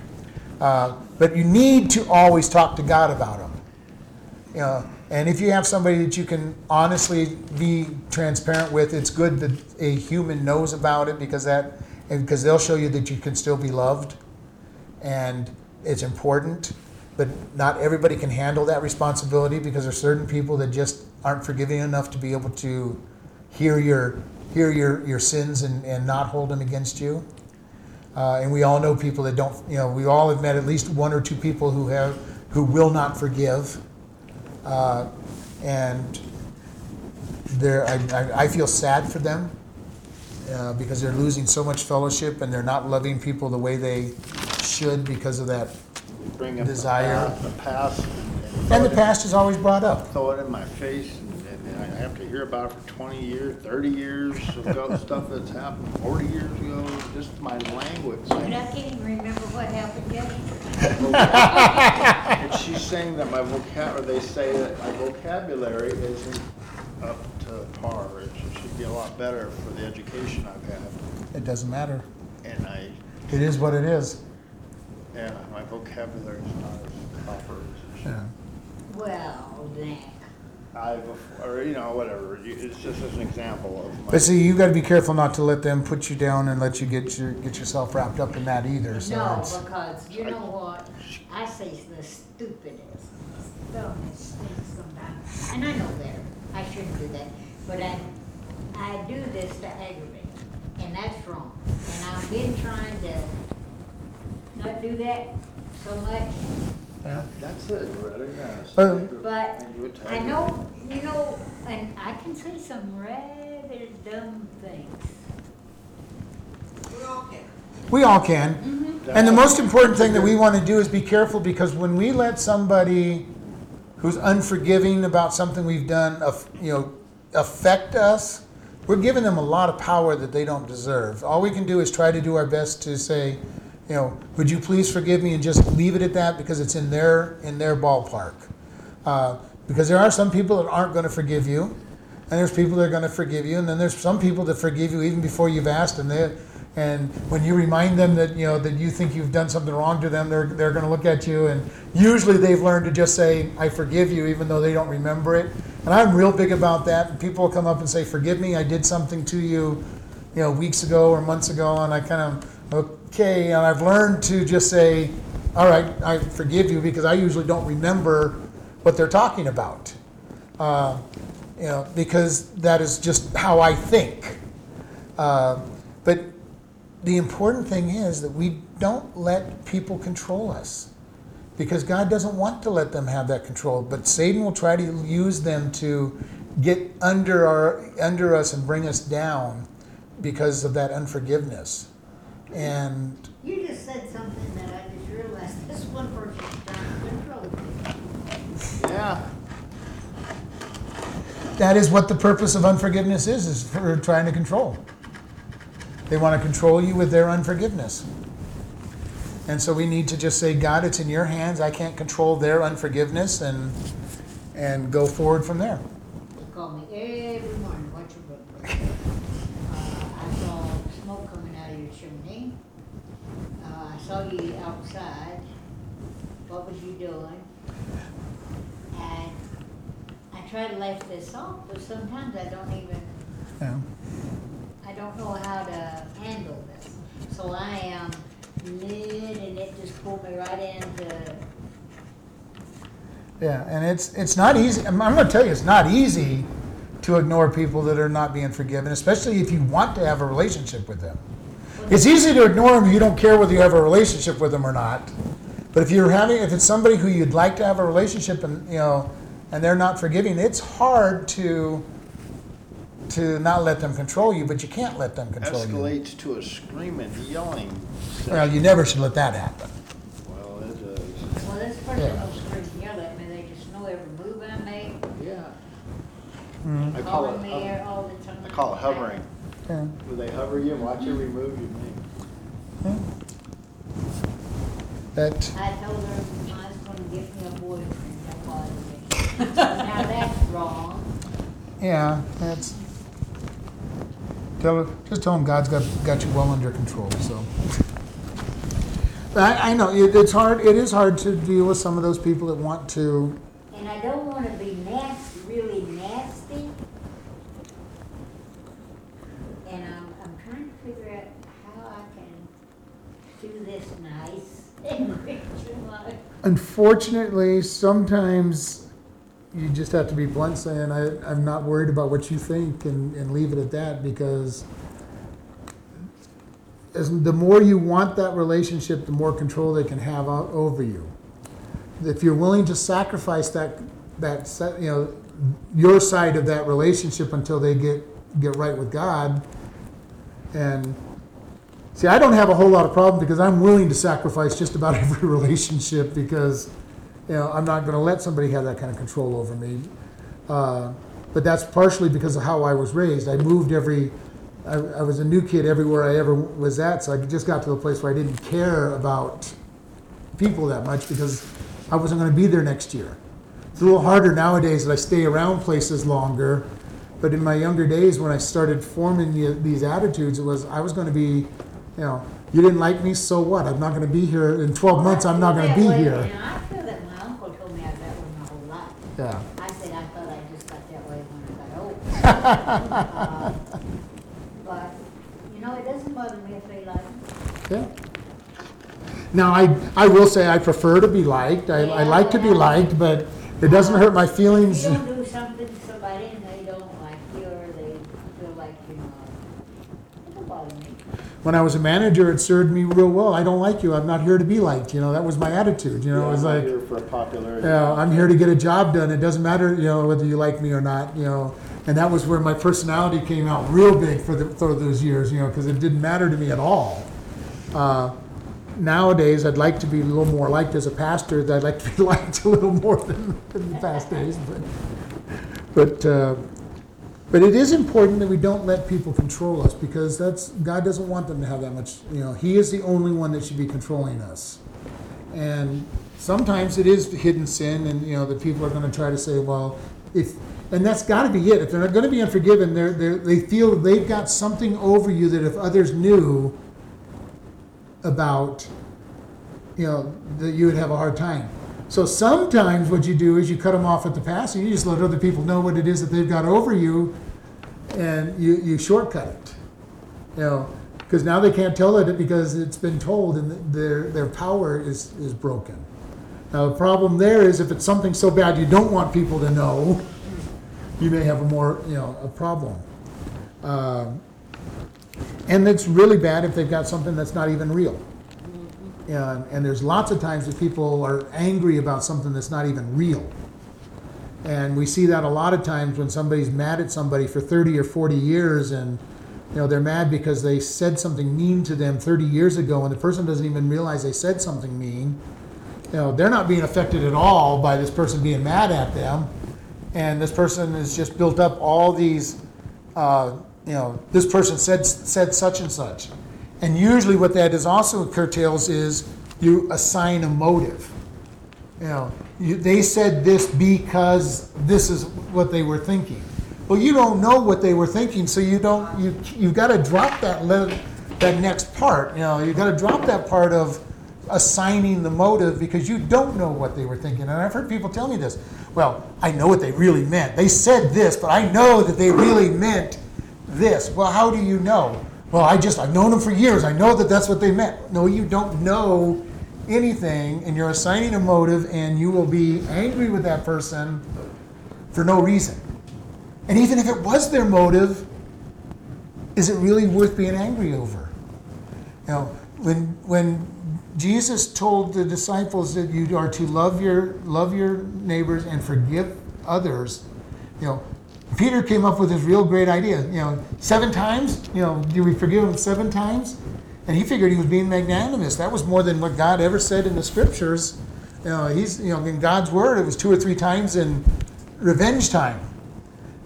But you need to always talk to God about them. You know, and if you have somebody that you can honestly be transparent with, it's good that a human knows about it because they'll show you that you can still be loved, and it's important. But not everybody can handle that responsibility because there's certain people that just aren't forgiving enough to be able to hear your sins and not hold them against you. And we all know people that don't. You know, we all have met at least one or two people who will not forgive. And I feel sad for them because they're losing so much fellowship and they're not loving people the way they should because of that. Bring up desire. The past. And the past is always brought up. Throw it in my face, and I have to hear about it for 20 years, 30 years ago, stuff that's happened 40 years ago. Just my language. You're not kidding. Remember what happened yesterday? And she's saying that my vocabulary isn't up to par. It should be a lot better for the education I've had. It doesn't matter. And it is what it is. Yeah, my vocabulary is not as proper as it should. Well, dang. Whatever. It's just an example of. But see, you got to be careful not to let them put you down and let you get yourself wrapped up in that either. So no, because you know what? I say the stupidest things sometimes, and I know that I shouldn't do that, but I do this to aggravate, and that's wrong. And I've been trying to. Not do that so much. Yeah, that's it. But I know, you know, and I can say some rather dumb things. We all can. Mm-hmm. And the most important thing that we want to do is be careful, because when we let somebody who's unforgiving about something we've done, you know, affect us, we're giving them a lot of power that they don't deserve. All we can do is try to do our best to say, you know, would you please forgive me, and just leave it at that, because it's in their ballpark. Because there are some people that aren't going to forgive you, and there's people that are going to forgive you, and then there's some people that forgive you even before you've asked, and when you remind them that, you know, that you think you've done something wrong to them, they're going to look at you, and usually they've learned to just say, I forgive you, even though they don't remember it. And I'm real big about that, and people will come up and say, forgive me, I did something to you, you know, weeks ago or months ago, and I kind of, okay, and I've learned to just say, all right, I forgive you, because I usually don't remember what they're talking about. You know, because that is just how I think. But the important thing is that we don't let people control us, because God doesn't want to let them have that control. But Satan will try to use them to get under us and bring us down. because of that unforgiveness. And you just said something that I just realized. This one person is down control. Yeah. That is what the purpose of unforgiveness is for trying to control. They want to control you with their unforgiveness. And so we need to just say, God, it's in your hands. I can't control their unforgiveness, and go forward from there. They call me every morning. Watch your book. I saw smoke coming out of your chimney. I saw you outside. What was you doing? And I try to laugh this off, but sometimes I don't even... Yeah. I don't know how to handle this. So I am lit, and it just pulled me right into... Yeah, and it's not easy. I'm going to tell you, it's not easy to ignore people that are not being forgiven, especially if you want to have a relationship with them. It's easy to ignore them if you don't care whether you have a relationship with them or not. But if it's somebody who you'd like to have a relationship and, you know, and they're not forgiving, it's hard to not let them control you, but you can't let them control you. Escalates to a screaming, yelling session. Well, you never should let that happen. Well, it does. Well, this person will scream and yell at me. They just know every move I make. Yeah. Mm-hmm. I call it hovering. Yeah. Will they hover you and watch every move you make? Yeah. I told her I was going to give me a boyfriend. That bothers me. Now that's wrong. Yeah, just tell them God's got you well under control. So I know it's hard. It is hard to deal with some of those people that want to. And I don't want to be nasty, really nasty. And I'm trying to figure out how I can do this nice and Christian life. Unfortunately, sometimes. You just have to be blunt, saying, I'm not worried about what you think, and leave it at that, because the more you want that relationship, the more control they can have over you. If you're willing to sacrifice that you know, your side of that relationship until they get right with God, and see, I don't have a whole lot of problem because I'm willing to sacrifice just about every relationship because. You know, I'm not going to let somebody have that kind of control over me. But that's partially because of how I was raised. I was a new kid everywhere I ever was at, so I just got to a place where I didn't care about people that much because I wasn't going to be there next year. It's a little harder nowadays that I stay around places longer, but in my younger days when I started forming these attitudes, I was going to be, you know, you didn't like me, so what? I'm not going to be here. In 12 months, I'm not going to be here. Yeah. I said I thought I just got that way when I got old. But, you know, it doesn't bother me if they like me. Yeah. Now, I will say I prefer to be liked. I like to be liked, but it doesn't hurt my feelings. You don't do something to somebody and they don't like you or they feel like you're not. It doesn't bother me. When I was a manager, it served me real well. I don't like you. I'm not here to be liked. You know, that was my attitude. You know, yeah, it was like, here for popularity. You know, I'm here to get a job done. It doesn't matter, you know, whether you like me or not. You know, and that was where my personality came out real big for those years. You know, because it didn't matter to me at all. Nowadays, I'd like to be a little more liked as a pastor. I'd like to be liked a little more than the past days. But it is important that we don't let people control us because God doesn't want them to have that much, you know, He is the only one that should be controlling us. And sometimes it is hidden sin and, you know, the people are going to try to say, well, and that's got to be it. If they're not going to be unforgiven, they feel they've got something over you that if others knew about, you know, that you would have a hard time. So sometimes what you do is you cut them off at the pass and you just let other people know what it is that they've got over you and you shortcut it. You know, because now they can't tell it because it's been told and their power is broken. Now the problem there is if it's something so bad you don't want people to know, you may have a problem. And it's really bad if they've got something that's not even real. And there's lots of times that people are angry about something that's not even real. And we see that a lot of times when somebody's mad at somebody for 30 or 40 years and you know, they're mad because they said something mean to them 30 years ago, and the person doesn't even realize they said something mean. You know, they're not being affected at all by this person being mad at them, and this person has just built up all these, you know, this person said such and such. And usually what that is also curtails is you assign a motive. You know, they said this because this is what they were thinking. Well, you don't know what they were thinking, so you don't. You've got to drop that next part. You know, you've got to drop that part of assigning the motive because you don't know what they were thinking. And I've heard people tell me this. Well, I know what they really meant. They said this, but I know that they really meant this. Well, how do you know? Well, I've known them for years. I know that that's what they meant. No, you don't know anything, and you're assigning a motive, and you will be angry with that person for no reason. And even if it was their motive, is it really worth being angry over? You know, when Jesus told the disciples that you are to love your neighbors and forgive others, you know, Peter came up with this real great idea. You know, 7 times, you know, do we forgive him 7 times? And he figured he was being magnanimous. That was more than what God ever said in the scriptures. You know, in God's word, it was 2 or 3 times in revenge time.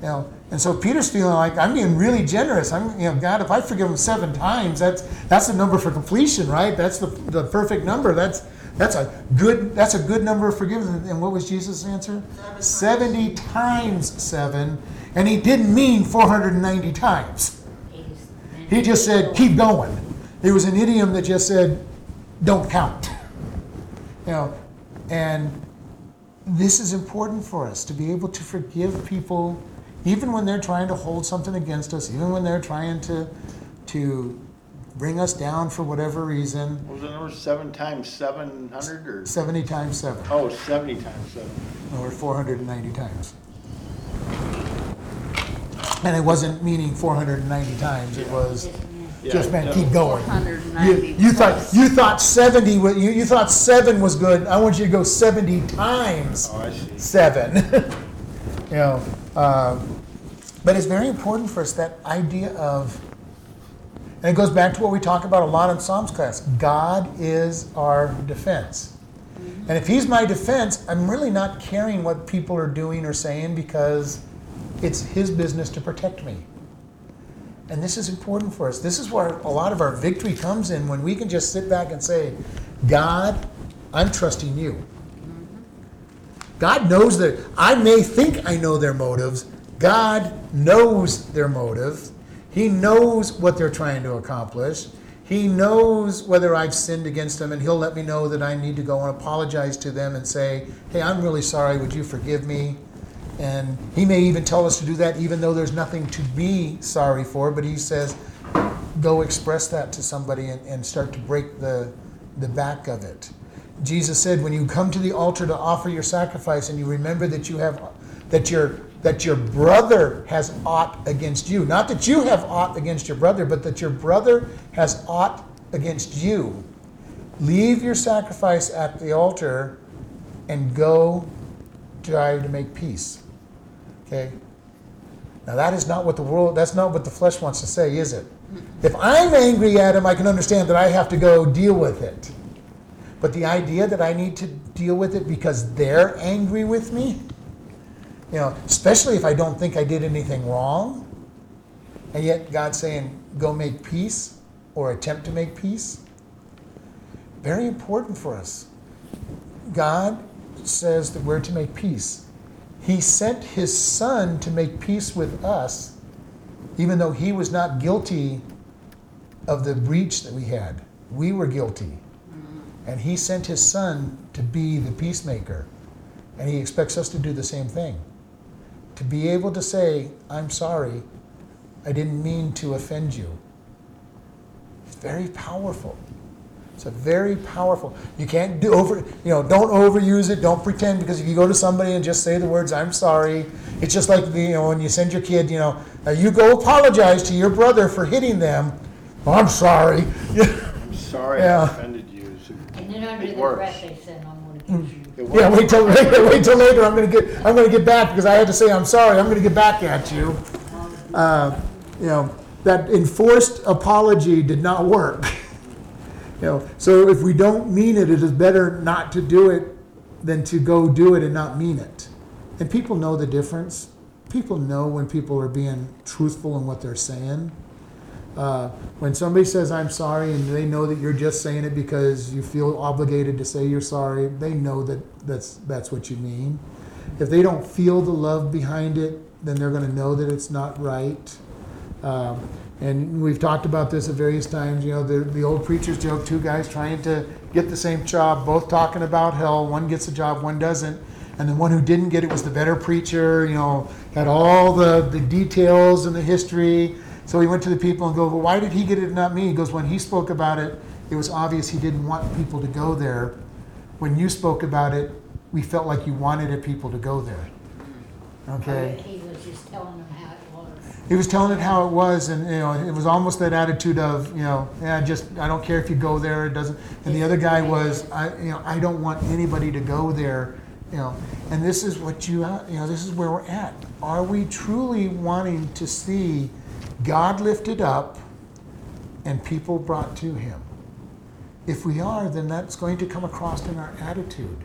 You know, and so Peter's feeling like, I'm being really generous. God, if I forgive him 7 times, that's the number for completion, right? That's the perfect number. That's a good number of forgiveness. And what was Jesus' answer? 70 times 7, and he didn't mean 490 times. He just said, keep going. It was an idiom that just said, don't count. You know, and this is important for us, to be able to forgive people even when they're trying to hold something against us, even when they're trying to bring us down for whatever reason. What was the number? 7 times 700 or 70 times 7? Oh, 70 times 7. Or 490 times. And it wasn't meaning 490 times. It was just meant keep going. You thought 70. You thought 7 was good. I want you to go 70 times 7. You know. But it's very important for us, that idea of, and it goes back to what we talk about a lot in Psalms class, God is our defense. Mm-hmm. And if he's my defense, I'm really not caring what people are doing or saying, because it's his business to protect me. And this is important for us. This is where a lot of our victory comes in, when we can just sit back and say, God, I'm trusting you. God knows that I may think I know their motives. God knows their motive. He knows what they're trying to accomplish. He knows whether I've sinned against them, and he'll let me know that I need to go and apologize to them and say, hey, I'm really sorry. Would you forgive me? And he may even tell us to do that, even though there's nothing to be sorry for. But he says, go express that to somebody and start to break the back of it. Jesus said, when you come to the altar to offer your sacrifice and you remember that your brother has aught against you, not that you have aught against your brother, but that your brother has aught against you, leave your sacrifice at the altar and go try to make peace. Okay? Now that is not what that's not what the flesh wants to say, is it? If I'm angry at him, I can understand that I have to go deal with it. But the idea that I need to deal with it because they're angry with me, you know, especially if I don't think I did anything wrong, and yet God's saying, go make peace or attempt to make peace. Very important for us. God says that we're to make peace. He sent his son to make peace with us, even though he was not guilty of the breach that we had. We were guilty. And he sent his son to be the peacemaker. And he expects us to do the same thing. To be able to say, I'm sorry, I didn't mean to offend you. It's very powerful. It's a very powerful. You can't don't overuse it, don't pretend, because if you go to somebody and just say the words, I'm sorry, it's just like when you send your kid, you go apologize to your brother for hitting them. I'm sorry. I'm sorry I offended you. Under the breath, they said, I'm going to get you. Yeah, wait till later. I'm going to get back because I had to say I'm sorry. I'm going to get back at you. that enforced apology did not work. So if we don't mean it, it is better not to do it than to go do it and not mean it. And people know the difference. People know when people are being truthful in what they're saying. When somebody says, I'm sorry, and they know that you're just saying it because you feel obligated to say you're sorry, they know that that's what you mean. If they don't feel the love behind it, then they're going to know that it's not right. And we've talked about this at various times. The old preacher's joke, two guys trying to get the same job, both talking about hell. One gets a job, one doesn't. And the one who didn't get it was the better preacher, had all the details and the history. So he went to the people and go, well, why did he get it and not me? He goes, when he spoke about it, it was obvious he didn't want people to go there. When you spoke about it, we felt like you wanted people to go there. Okay. He was just telling them how it was. He was telling it how it was, and it was almost that attitude of, I don't care if you go there, it doesn't. And the other guy was, I don't want anybody to go there, And this is what this is where we're at. Are we truly wanting to see God lifted up and people brought to Him? If we are, then that's going to come across in our attitude.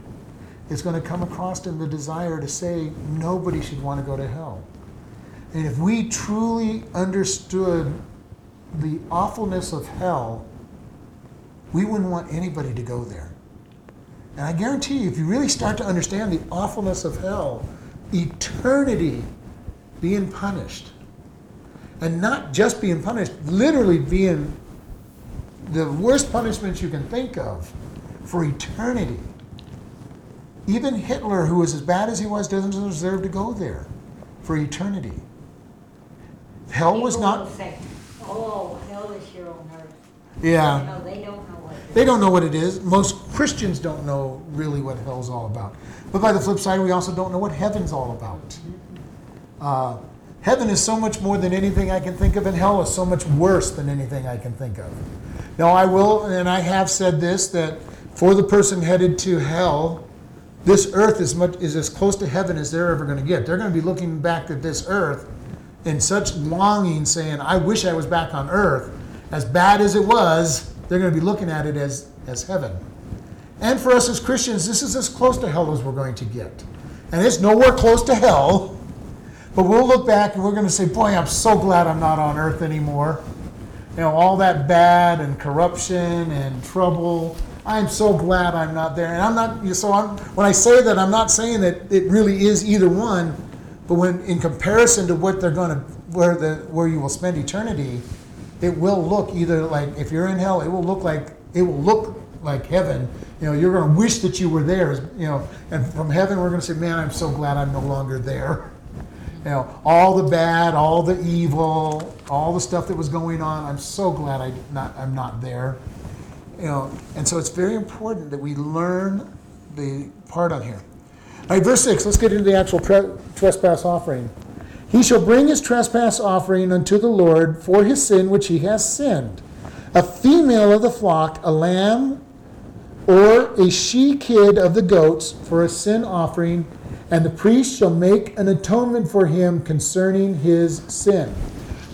It's going to come across in the desire to say nobody should want to go to hell. And if we truly understood the awfulness of hell, we wouldn't want anybody to go there. And I guarantee you, if you really start to understand the awfulness of hell, eternity being punished, and not just being punished, literally being the worst punishments you can think of for eternity. Even Hitler, who was as bad as he was, doesn't deserve to go there for eternity. Hell was not... Say, hell is here on earth. Yeah. They don't know what it is. They don't know what it is. Most Christians don't know really what hell's all about. But by the flip side, we also don't know what heaven's all about. Heaven is so much more than anything I can think of, and hell is so much worse than anything I can think of. Now, I will, and I have said this, that for the person headed to hell... This earth is as close to heaven as they're ever going to get. They're going to be looking back at this earth in such longing, saying, I wish I was back on earth. As bad as it was, they're going to be looking at it as heaven. And for us as Christians, this is as close to hell as we're going to get. And it's nowhere close to hell. But we'll look back and we're going to say, boy, I'm so glad I'm not on earth anymore. All that bad and corruption and trouble. I'm so glad I'm not there. And I'm not, when I say that, I'm not saying that it really is either one, but when in comparison to what they're going to, where you will spend eternity, it will look either like, if you're in hell, it will look like heaven. You're going to wish that you were there, and from heaven we're going to say, man, I'm so glad I'm no longer there. All the bad, all the evil, all the stuff that was going on, I'm so glad I'm not there. And so it's very important that we learn the part on here. All right, verse 6, let's get into the actual trespass offering. He shall bring his trespass offering unto the Lord for his sin which he has sinned. A female of the flock, a lamb, or a she-kid of the goats for a sin offering, and the priest shall make an atonement for him concerning his sin.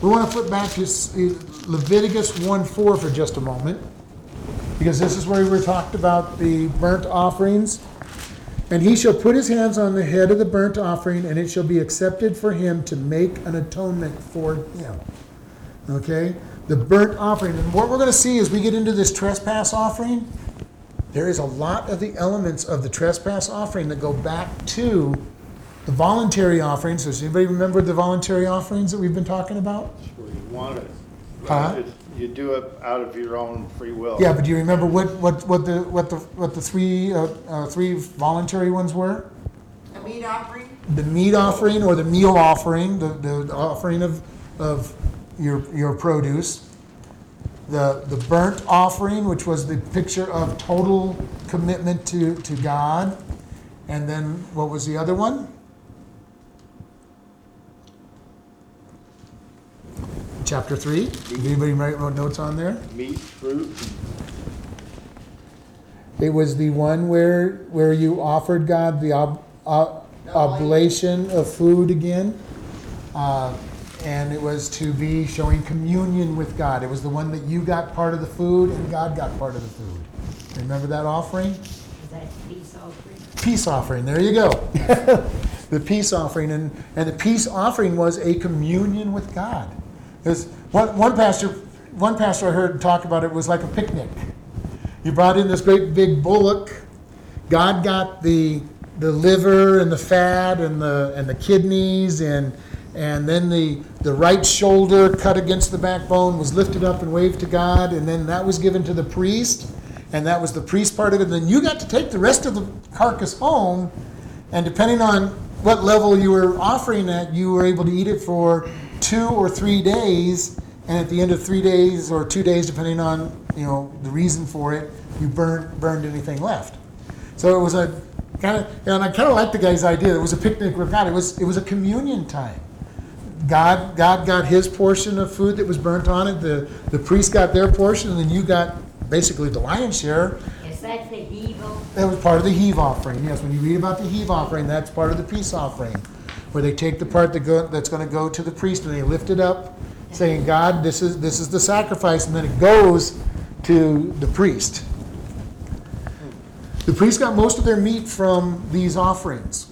We want to flip back to Leviticus 1:4 for just a moment, because this is where we were talked about the burnt offerings. And he shall put his hands on the head of the burnt offering, and it shall be accepted for him to make an atonement for him. Okay? The burnt offering. And what we're going to see as we get into this trespass offering, there is a lot of the elements of the trespass offering that go back to the voluntary offerings. Does anybody remember the voluntary offerings that we've been talking about? Sure, you want it. Huh? You do it out of your own free will. Yeah, but do you remember what the three voluntary ones were? The meat offering. The meat offering, or the meal offering, the offering of your produce. The burnt offering, which was the picture of total commitment to God, and then what was the other one? Chapter 3. Did anybody write notes on there? Meat, fruit. It was the one where you offered God the oblation of food again. and it was to be showing communion with God. It was the one that you got part of the food and God got part of the food. Remember that offering? Is that peace offering? Peace offering, there you go. The peace offering, and the peace offering was a communion with God. There's one pastor I heard talk about it was like a picnic. You brought in this great big bullock. God got the liver and the fat and the kidneys and then the right shoulder cut against the backbone was lifted up and waved to God, and then that was given to the priest, and that was the priest part of it. And then you got to take the rest of the carcass home, and depending on what level you were offering at, you were able to eat it for 2 or 3 days, and at the end of 3 days or 2 days, depending on the reason for it, you burned anything left. So it was a and I kind of like the guy's idea. It was a picnic with God. It was a communion time. God got his portion of food that was burnt on it. The priest got their portion, and then you got basically the lion's share. Is that the heave offering? That was part of the heave offering. Yes, when you read about the heave offering, that's part of the peace offering, where they take the part that's going to go to the priest and they lift it up, saying, "God, this is the sacrifice," and then it goes to the priest. The priests got most of their meat from these offerings,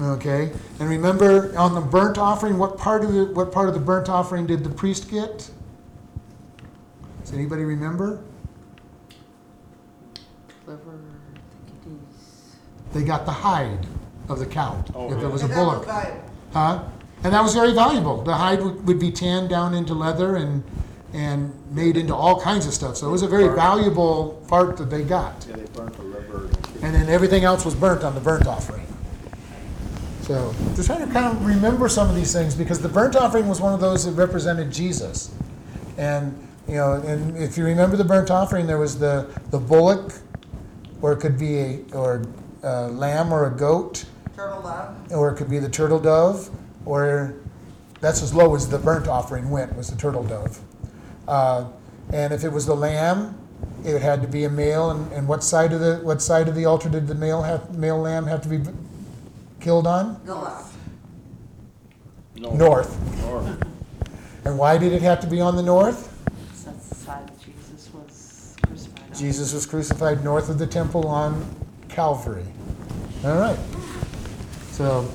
okay? And remember, on the burnt offering, what part of the burnt offering did the priest get? Does anybody remember? Liver, kidneys. They got the hide of the cow. Oh, if there was a bullock, and that was very valuable. The hide would be tanned down into leather and made into all kinds of stuff. So it was a very valuable part that they got. Yeah, they burnt the liver. And then everything else was burnt on the burnt offering. So just trying to kind of remember some of these things, because the burnt offering was one of those that represented Jesus. And and if you remember the burnt offering, there was the bullock, or it could be a lamb or a goat. Turtle dove. Or it could be the turtle dove, or that's as low as the burnt offering went, was the turtle dove. And if it was the lamb, it had to be a male. And what side of the altar did the male lamb have to be killed on? North. And why did it have to be on the north? Because that's the side that Jesus was crucified on. Jesus was crucified north of the temple on Calvary. All right. So.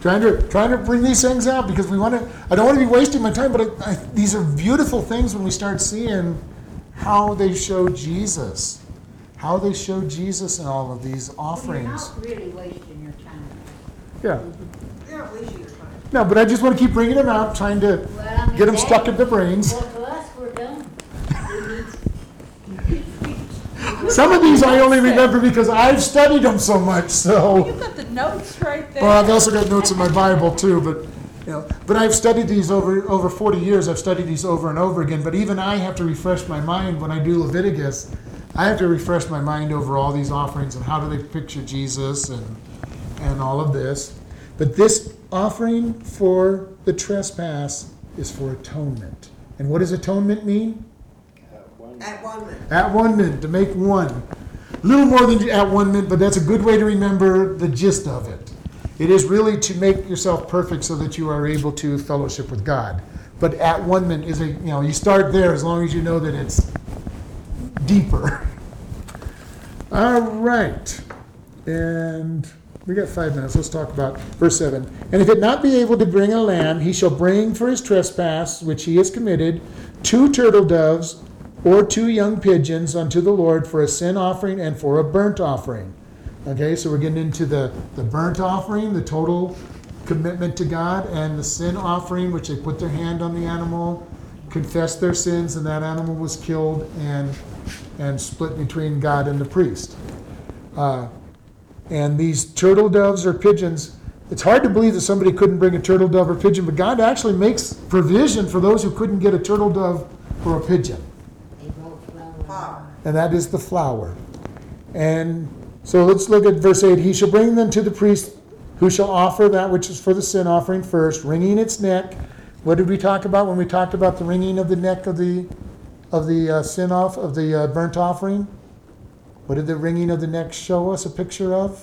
Trying to bring these things out, because we want to. I don't want to be wasting my time, but these are beautiful things when we start seeing how they show Jesus, in all of these offerings. You're not really wasting your time. Yeah. Mm-hmm. You're not wasting your time. No, but I just want to keep bringing them out, trying to get them stuck in the brains. Well, to us, we're done. Some of these I only remember because I've studied them so much. So you've got the notes right there. Well, I've also got notes in my Bible too, but but I've studied these over 40 years. I've studied these over and over again. But even I have to refresh my mind when I do Leviticus. I have to refresh my mind over all these offerings and how do they picture Jesus and all of this. But this offering for the trespass is for atonement. And what does atonement mean? At one mint, to make one. A little more than at one mint, but that's a good way to remember the gist of it. It is really to make yourself perfect so that you are able to fellowship with God. But at one mint is you start there as long as you know that it's deeper. All right. And we got 5 minutes. Let's talk about verse 7. And if it not be able to bring a lamb, he shall bring for his trespass, which he has committed, 2 turtle doves, or 2 young pigeons unto the Lord for a sin offering and for a burnt offering. Okay, so we're getting into the burnt offering, the total commitment to God, and the sin offering, which they put their hand on the animal, confessed their sins, and that animal was killed and split between God and the priest. And these turtle doves or pigeons, it's hard to believe that somebody couldn't bring a turtle dove or pigeon, but God actually makes provision for those who couldn't get a turtle dove or a pigeon. And that is the flour. And so let's look at verse 8. He shall bring them to the priest, who shall offer that which is for the sin offering first, wringing its neck. What did we talk about when we talked about the wringing of the neck of the burnt offering? What did the wringing of the neck show us a picture of?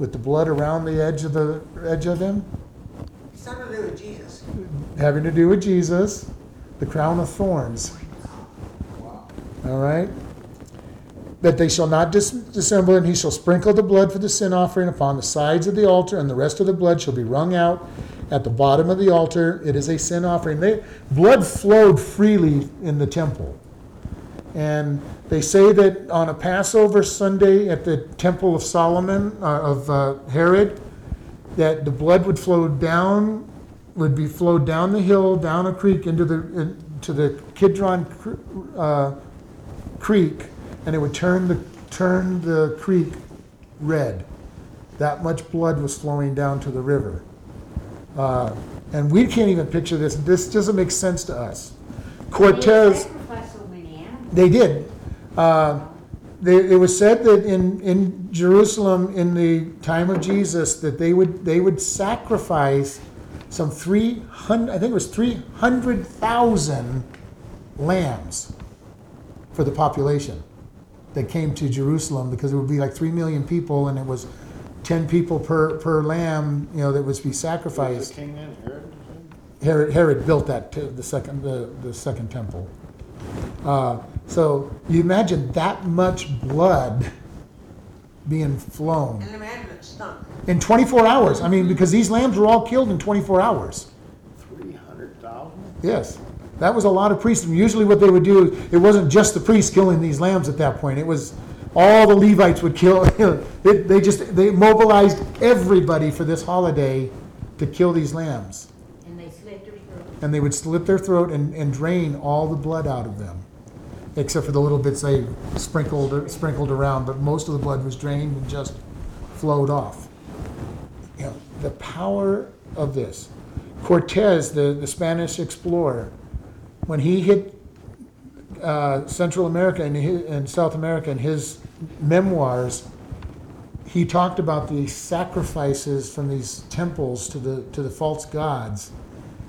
With the blood around the edge of them? Something to do with Jesus. Having to do with Jesus, the crown of thorns. Wow. All right? That they shall not dissemble, and he shall sprinkle the blood for the sin offering upon the sides of the altar, and the rest of the blood shall be wrung out at the bottom of the altar. It is a sin offering. Blood flowed freely in the temple. And they say that on a Passover Sunday at the temple of Solomon, of Herod, that the blood would flow down the hill, down a creek, into the Kidron Creek, and it would turn the creek red. That much blood was flowing down to the river. And we can't even picture this. This doesn't make sense to us. Cortez... They did. It was said that in Jerusalem in the time of Jesus that they would sacrifice some 300,000 lambs for the population that came to Jerusalem, because it would be like 3 million people, and it was 10 people per lamb, that was to be sacrificed. King then Herod built that the second temple. So you imagine that much blood being flown. And imagine it stunk. In 24 hours. I mean, because these lambs were all killed in 24 hours. 300,000? Yes. That was a lot of priests. And usually what they would do, it wasn't just the priests killing these lambs at that point. It was all the Levites would kill. They mobilized everybody for this holiday to kill these lambs. And they slit their throat. And they would slit their throat and drain all the blood out of them. Except for the little bits they sprinkled around, but most of the blood was drained and just flowed off. The power of this. Cortez, the Spanish explorer, when he hit Central America and South America in his memoirs, he talked about the sacrifices from these temples to the false gods,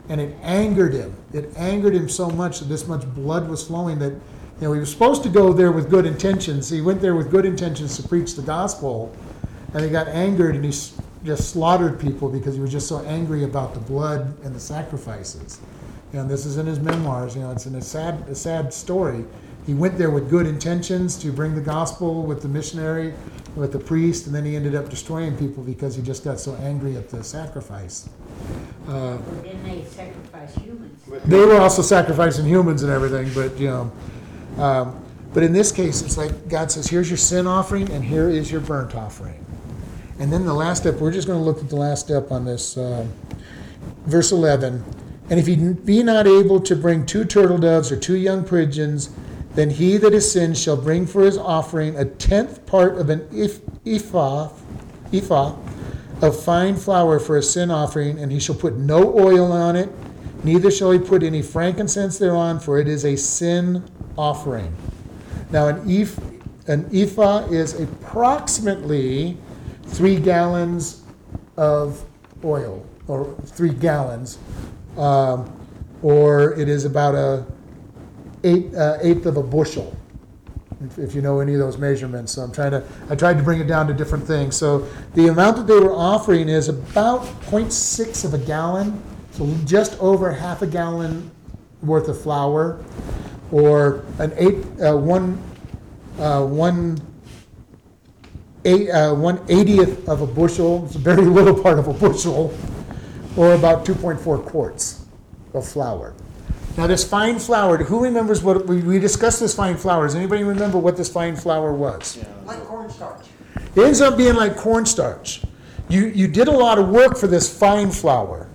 and it angered him. It angered him so much that this much blood was flowing that. He was supposed to go there with good intentions. He went there with good intentions to preach the gospel, and he got angered, and he just slaughtered people because he was just so angry about the blood and the sacrifices. And this is in his memoirs. It's a sad story. He went there with good intentions to bring the gospel with the missionary, with the priest, and then he ended up destroying people because he just got so angry at the sacrifice. Then they sacrificed humans. They were also sacrificing humans and everything, but but in this case, it's like God says, here's your sin offering and here is your burnt offering. And then the last step, we're just going to look at the last step on this, verse 11. And if he be not able to bring 2 turtle doves or 2 young pigeons, then he that is sinned shall bring for his offering 1/10 part of an ephah of fine flour for a sin offering, and he shall put no oil on it, neither shall he put any frankincense thereon, for it is a sin offering. Now an ephah is approximately 3 gallons of oil, or 3 gallons, or it is about a eighth of a bushel, if you know any of those measurements. So I tried to bring it down to different things. So the amount that they were offering is about 0.6 of a gallon. So just over 1/2 gallon worth of flour, or one 80th of a bushel. It's a very little part of a bushel, or about 2.4 quarts of flour. Now this fine flour, who remembers what we discussed this fine flour? Does anybody remember what this fine flour was? Yeah. Like cornstarch. It ends up being like cornstarch. You did a lot of work for this fine flour.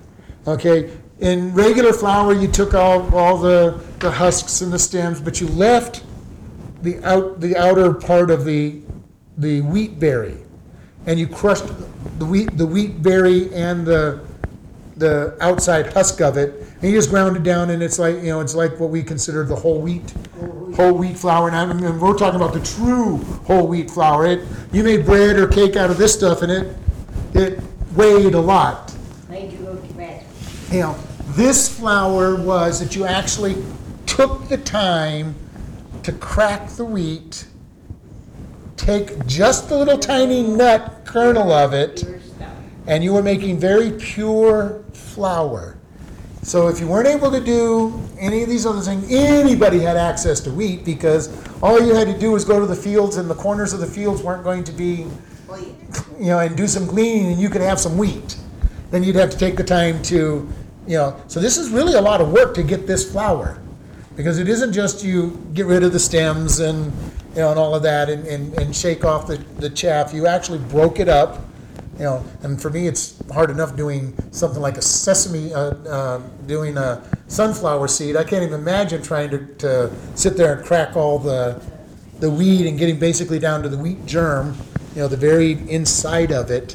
Okay, in regular flour, you took all the husks and the stems, but you left the outer part of the wheat berry, and you crushed the wheat berry and the outside husk of it, and you just ground it down, and it's like what we consider the whole wheat flour. And we're talking about the true whole wheat flour. You made bread or cake out of this stuff, and it weighed a lot. This flour was that you actually took the time to crack the wheat, take just the little tiny nut kernel of it, and you were making very pure flour. So if you weren't able to do any of these other things, anybody had access to wheat, because all you had to do was go to the fields, and the corners of the fields weren't going to be, you know, and do some gleaning, and you could have some wheat. Then you'd have to take the time to, you know. So this is really a lot of work to get this flour, because it isn't just you get rid of the stems and, you know, and all of that, and shake off the chaff. You actually broke it up, you know. And for me, it's hard enough doing something like a sesame, doing a sunflower seed. I can't even imagine trying to sit there and crack all the weed and getting basically down to the wheat germ, you know, the very inside of it.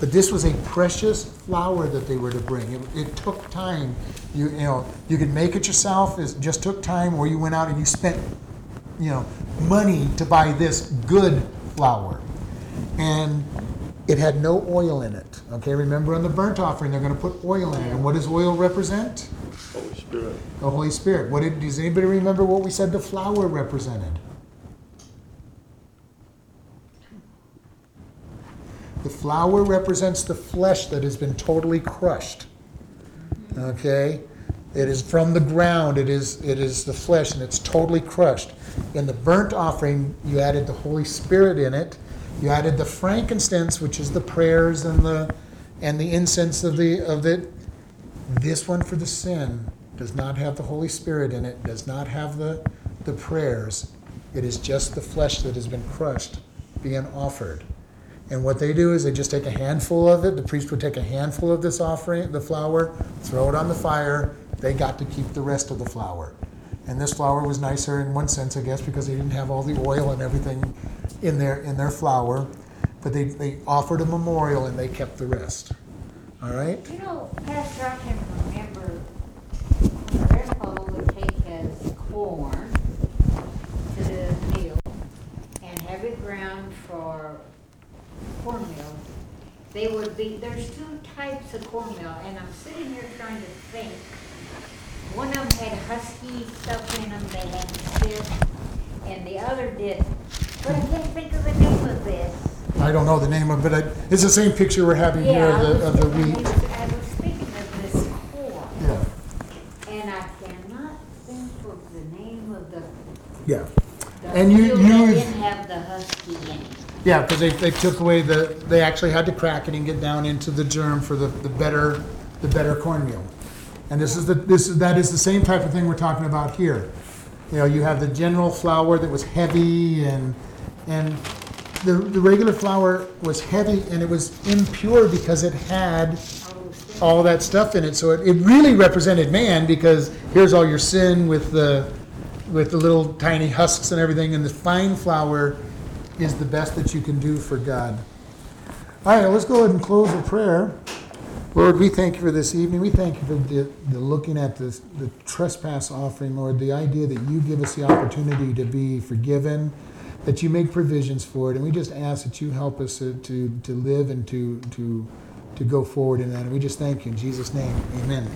But this was a precious flour that they were to bring. It took time. You know, you could make it yourself. It just took time, where you went out and you spent, you know, money to buy this good flour. And it had no oil in it. Okay, remember on the burnt offering, they're going to put oil in it. And what does oil represent? Holy Spirit. The Holy Spirit. Does anybody remember what we said the flour represented? The flour represents the flesh that has been totally crushed. Okay? It is from the ground. It is the flesh, and it's totally crushed. In the burnt offering, you added the Holy Spirit in it. You added the frankincense, which is the prayers and the incense of it. This one for the sin does not have the Holy Spirit in it, does not have the prayers. It is just the flesh that has been crushed being offered. And what they do is they just take a handful of it. The priest would take a handful of this offering, the flour, throw it on the fire. They got to keep the rest of the flour. And this flour was nicer in one sense, I guess, because they didn't have all the oil and everything in their flour. But they offered a memorial, and they kept the rest. All right? You know, Pastor, I can remember when Grandpa would take his corn to the mill and have it ground for cornmeal. They would be, there's two types of cornmeal, and I'm sitting here trying to think. One of them had husky stuff in them, they had this, and the other did, but I can't think of the name of this. I don't know the name of it, but it's the same picture we're having here of the wheat. I was thinking of this corn, and I cannot think of the name of the. Yeah, they didn't have the husky in it. Yeah, because they took away they actually had to crack it and get down into the germ for the better cornmeal. And that is the same type of thing we're talking about here. You know, you have the general flour that was heavy, and the regular flour was heavy, and it was impure because it had all that stuff in it. So it really represented man, because here's all your sin with the little tiny husks and everything, and the fine flour is the best that you can do for God. All right, let's go ahead and close with prayer. Lord, we thank you for this evening. We thank you for the looking at this, the trespass offering, Lord, the idea that you give us the opportunity to be forgiven, that you make provisions for it, and we just ask that you help us to live and to go forward in that. And we just thank you in Jesus' name. Amen.